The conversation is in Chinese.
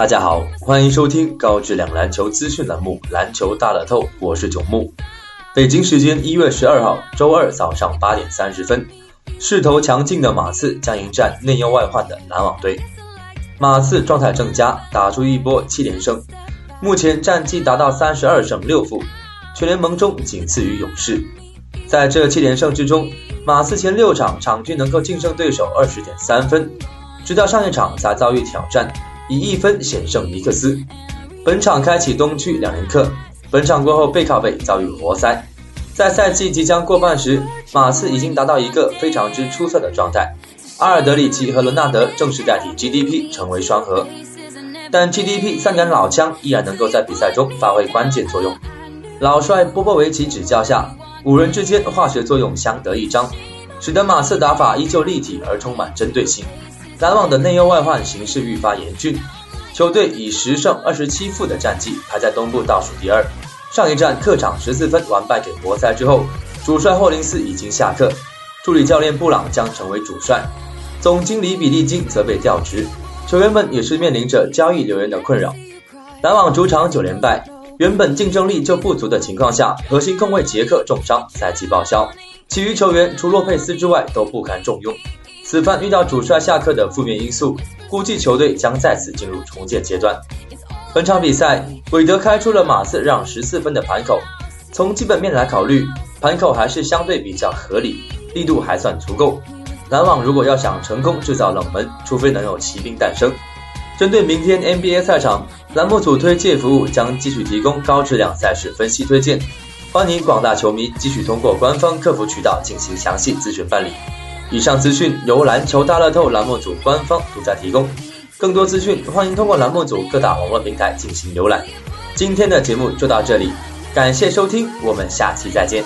大家好，欢迎收听高质量篮球资讯栏目《篮球大乐透》，我是九牧。北京时间1月12号周二早上8点30分，势头强劲的马刺将迎战内忧外患的篮网队。马刺状态正佳，打出一波7连胜，目前战绩达到32胜6负，全联盟中仅次于勇士。在这7连胜之中，马刺前6场场均能够净胜对手 20.3 分，直到上一场才遭遇挑战，以一分险胜尼克斯。本场开启东区两连客，本场过后背靠背遭遇活塞。在赛季即将过半时，马刺已经达到一个非常之出色的状态，阿尔德里奇和伦纳德正式代替 GDP 成为双核，但 GDP 三杆老枪依然能够在比赛中发挥关键作用。老帅波波维奇指教下，五人之间化学作用相得益彰，使得马刺打法依旧立体而充满针对性。篮网的内忧外患形势愈发严峻，球队以10胜27负的战绩排在东部倒数第二。上一战客场14分完败给活塞之后，主帅霍林斯已经下课，助理教练布朗将成为主帅，总经理比利金则被调职，球员们也是面临着交易流言的困扰。篮网主场9连败，原本竞争力就不足的情况下，核心控卫杰克重伤，赛季报销，其余球员除洛佩斯之外都不堪重用。此番遇到主帅下课的负面因素，估计球队将再次进入重建阶段。本场比赛，韦德开出了马刺让14分的盘口，从基本面来考虑，盘口还是相对比较合理，力度还算足够。篮网如果要想成功制造冷门，除非能有奇兵诞生。针对明天 NBA 赛场，栏目组推介服务将继续提供高质量赛事分析推荐，欢迎广大球迷继续通过官方客服渠道进行详细咨询办理。以上资讯由篮球大乐透栏目组官方独家提供，更多资讯欢迎通过栏目组各大网络平台进行浏览。今天的节目就到这里，感谢收听，我们下期再见。